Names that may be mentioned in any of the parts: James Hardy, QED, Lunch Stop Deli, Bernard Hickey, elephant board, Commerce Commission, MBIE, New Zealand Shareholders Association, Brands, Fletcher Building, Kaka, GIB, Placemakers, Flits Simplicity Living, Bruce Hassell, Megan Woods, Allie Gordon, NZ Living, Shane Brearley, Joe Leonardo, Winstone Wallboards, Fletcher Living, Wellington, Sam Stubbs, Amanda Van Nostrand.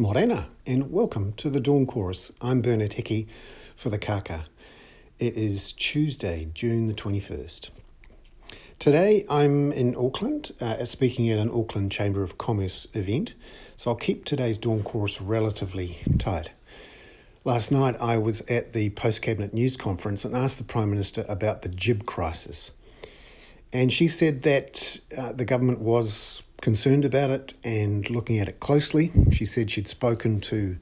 Morena, and welcome to the Dawn Chorus. I'm Bernard Hickey for the Kaka. It is Tuesday, June the 21st. Today I'm in Auckland, speaking at an Auckland Chamber of Commerce event, so I'll keep today's Dawn Chorus relatively tight. Last night I was at the Post-Cabinet News Conference and asked the Prime Minister about the GIB crisis. And she said that the government was concerned about it and looking at it closely. She said she'd spoken to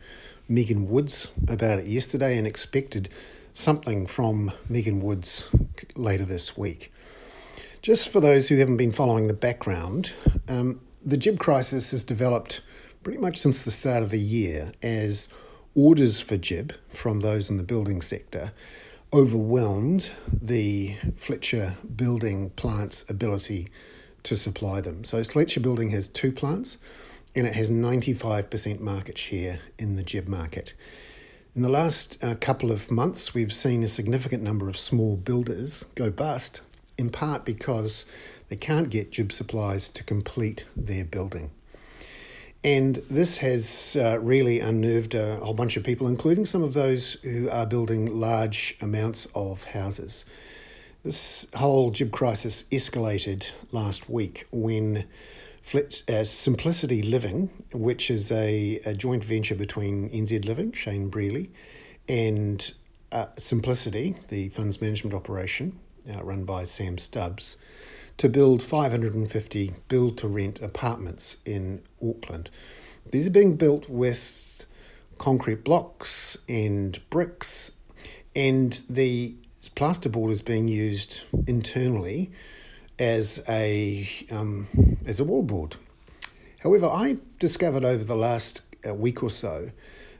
Megan Woods about it yesterday and expected something from Megan Woods later this week. Just for those who haven't been following the background, the GIB crisis has developed pretty much since the start of the year as orders for GIB from those in the building sector overwhelmed the Fletcher Building plant's ability to supply them. So Fletcher Building has two plants and it has 95% market share in the GIB market. In the last couple of months, we've seen a significant number of small builders go bust, in part because they can't get GIB supplies to complete their building. And this has really unnerved a whole bunch of people, including some of those who are building large amounts of houses. This whole GIB crisis escalated last week when Flits Simplicity Living, which is a joint venture between NZ Living, Shane Brearley, and Simplicity, the funds management operation run by Sam Stubbs, to build 550 build-to-rent apartments in Auckland. These are being built with concrete blocks and bricks, and the plasterboard is being used internally as a wallboard. However, I discovered over the last week or so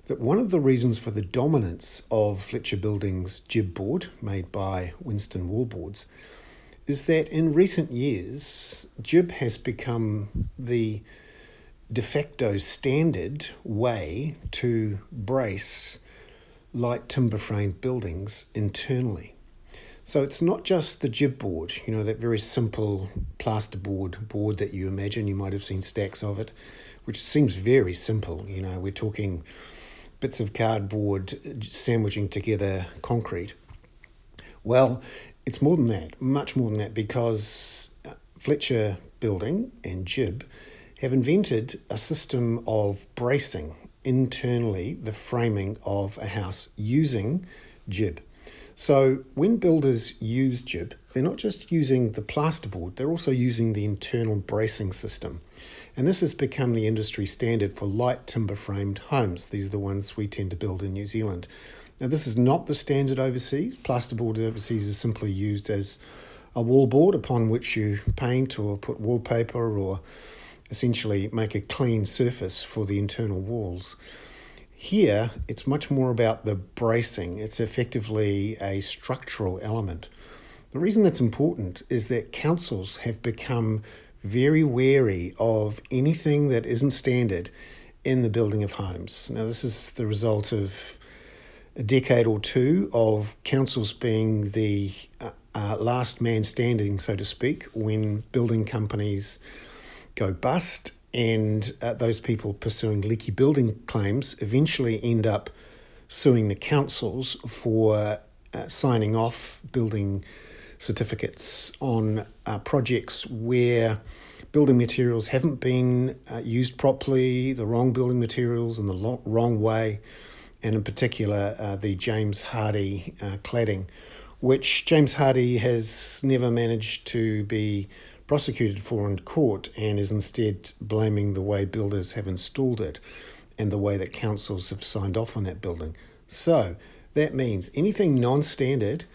that one of the reasons for the dominance of Fletcher Building's GIB board, made by Winstone Wallboards, is that in recent years, GIB has become the de facto standard way to brace light timber framed buildings internally. So it's not just the GIB board, you know, that very simple plasterboard board that you imagine, you might have seen stacks of it, which seems very simple. You know, we're talking bits of cardboard sandwiching together concrete. Well, it's more than that, much more than that, because Fletcher Building and GIB have invented a system of bracing internally the framing of a house using GIB. So when builders use GIB, they're not just using the plasterboard, they're also using the internal bracing system. And this has become the industry standard for light timber framed homes. These are the ones we tend to build in New Zealand. Now, this is not the standard overseas. Plasterboard overseas is simply used as a wallboard upon which you paint or put wallpaper or essentially make a clean surface for the internal walls. Here, it's much more about the bracing. It's effectively a structural element. The reason that's important is that councils have become very wary of anything that isn't standard in the building of homes. Now, this is the result of a decade or two of councils being the last man standing, so to speak, when building companies go bust, and those people pursuing leaky building claims eventually end up suing the councils for signing off building certificates on projects where building materials haven't been used properly, the wrong building materials in the wrong way, and in particular the James Hardy cladding, which James Hardy has never managed to be prosecuted for in court and is instead blaming the way builders have installed it and the way that councils have signed off on that building. So that means anything non-standard,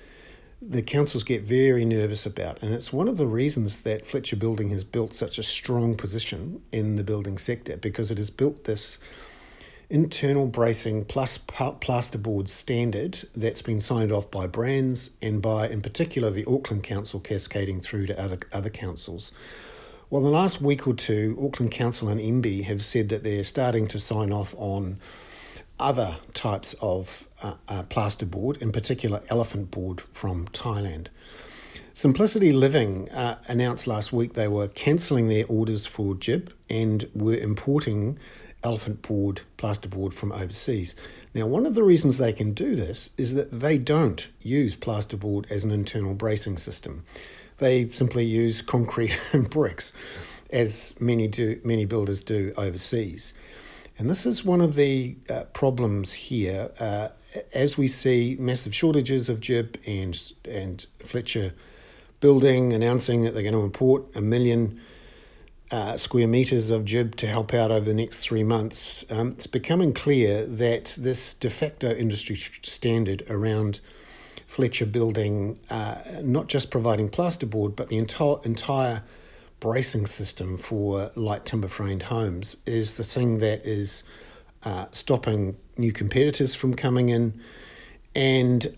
the councils get very nervous about. And it's one of the reasons that Fletcher Building has built such a strong position in the building sector, because it has built this internal bracing plus plasterboard standard that's been signed off by Brands and by, in particular, the Auckland Council, cascading through to other councils. Well, the last week or two, Auckland Council and MBIE have said that they're starting to sign off on other types of plasterboard, in particular elephant board from Thailand. Simplicity Living announced last week they were cancelling their orders for GIB and were importing elephant board, plasterboard from overseas. Now, one of the reasons they can do this is that they don't use plasterboard as an internal bracing system. They simply use concrete and bricks, as many builders do overseas. And this is one of the problems here, as we see massive shortages of GIB and Fletcher Building announcing that they're going to import 1 million square metres of GIB to help out over the next 3 months. It's becoming clear that this de facto industry standard around Fletcher Building, not just providing plasterboard, but the entire bracing system for light timber framed homes is the thing that is stopping new competitors from coming in, and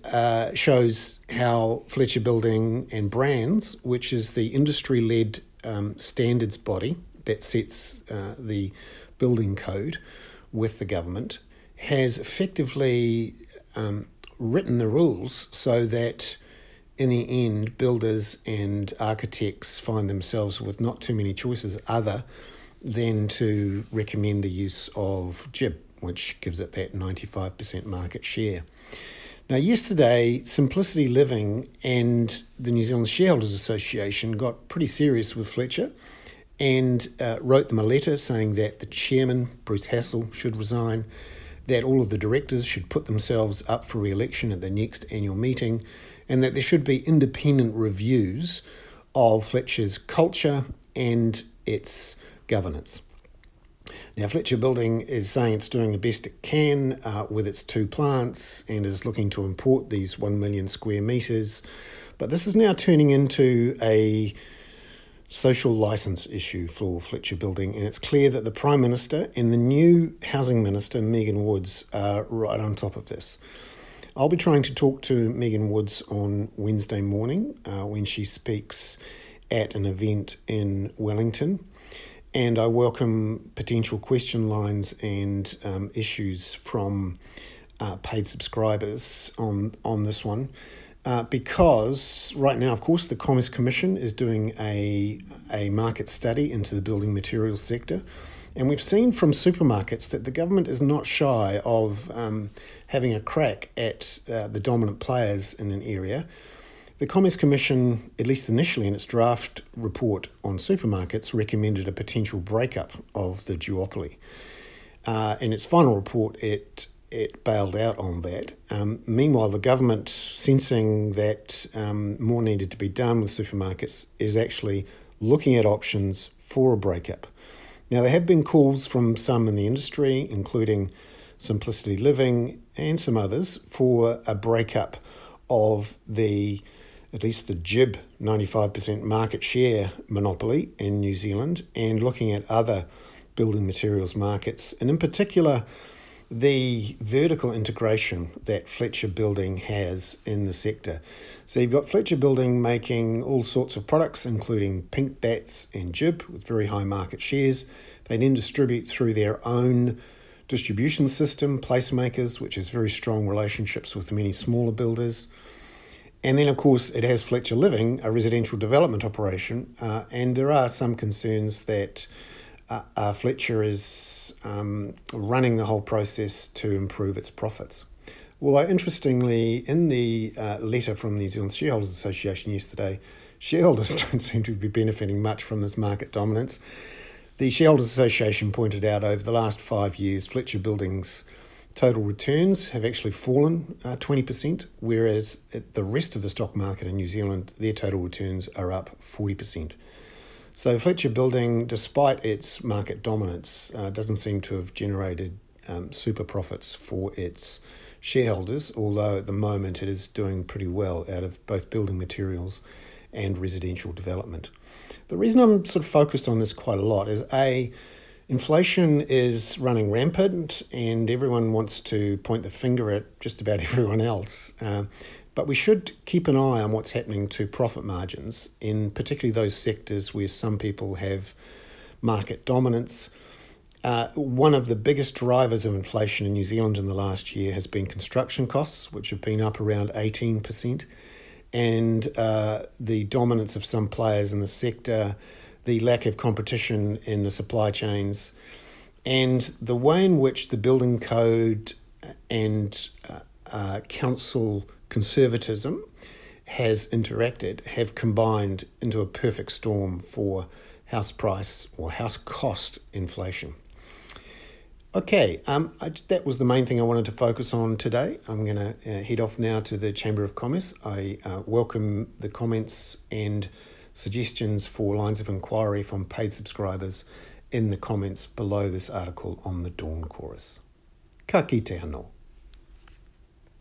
shows how Fletcher Building and Brands, which is the industry-led standards body that sets the building code with the government, has effectively written the rules so that in the end, builders and architects find themselves with not too many choices other than to recommend the use of GIB, which gives it that 95% market share. Now, yesterday, Simplicity Living and the New Zealand Shareholders Association got pretty serious with Fletcher and wrote them a letter saying that the chairman, Bruce Hassell, should resign, that all of the directors should put themselves up for re-election at the next annual meeting, and that there should be independent reviews of Fletcher's culture and its governance. Now, Fletcher Building is saying it's doing the best it can with its 2 plants and is looking to import these 1 million square metres. But this is now turning into a social licence issue for Fletcher Building, and it's clear that the Prime Minister and the new Housing Minister, Megan Woods, are right on top of this. I'll be trying to talk to Megan Woods on Wednesday morning when she speaks at an event in Wellington. And I welcome potential question lines and issues from paid subscribers on this one, because right now, of course, the Commerce Commission is doing a market study into the building materials sector. And we've seen from supermarkets that the government is not shy of having a crack at the dominant players in an area. The Commerce Commission, at least initially in its draft report on supermarkets, recommended a potential breakup of the duopoly. In its final report, it bailed out on that. Meanwhile, the government, sensing that more needed to be done with supermarkets, is actually looking at options for a breakup. Now, there have been calls from some in the industry, including Simplicity Living and some others, for a breakup of at least the GIB 95% market share monopoly in New Zealand, and looking at other building materials markets, and in particular the vertical integration that Fletcher Building has in the sector. So you've got Fletcher Building making all sorts of products, including pink bats and GIB with very high market shares. They then distribute through their own distribution system, Placemakers, which has very strong relationships with many smaller builders. And then, of course, it has Fletcher Living, a residential development operation, and there are some concerns that Fletcher is running the whole process to improve its profits. Although, interestingly, in the letter from the New Zealand Shareholders Association yesterday, shareholders don't seem to be benefiting much from this market dominance. The Shareholders Association pointed out over the last 5 years, Fletcher Building's total returns have actually fallen 20%, whereas the rest of the stock market in New Zealand, their total returns are up 40%. So Fletcher Building, despite its market dominance, doesn't seem to have generated super profits for its shareholders, although at the moment it is doing pretty well out of both building materials and residential development. The reason I'm sort of focused on this quite a lot is inflation is running rampant and everyone wants to point the finger at just about everyone else. But we should keep an eye on what's happening to profit margins, in particularly those sectors where some people have market dominance. One of the biggest drivers of inflation in New Zealand in the last year has been construction costs, which have been up around 18%. And the dominance of some players in the sector, the lack of competition in the supply chains, And the way in which the building code and council conservatism has interacted have combined into a perfect storm for house price or house cost inflation. Okay, that was the main thing I wanted to focus on today. I'm going to head off now to the Chamber of Commerce. I welcome the comments and suggestions for lines of inquiry from paid subscribers in the comments below this article on the Dawn Chorus. Ka kite anō.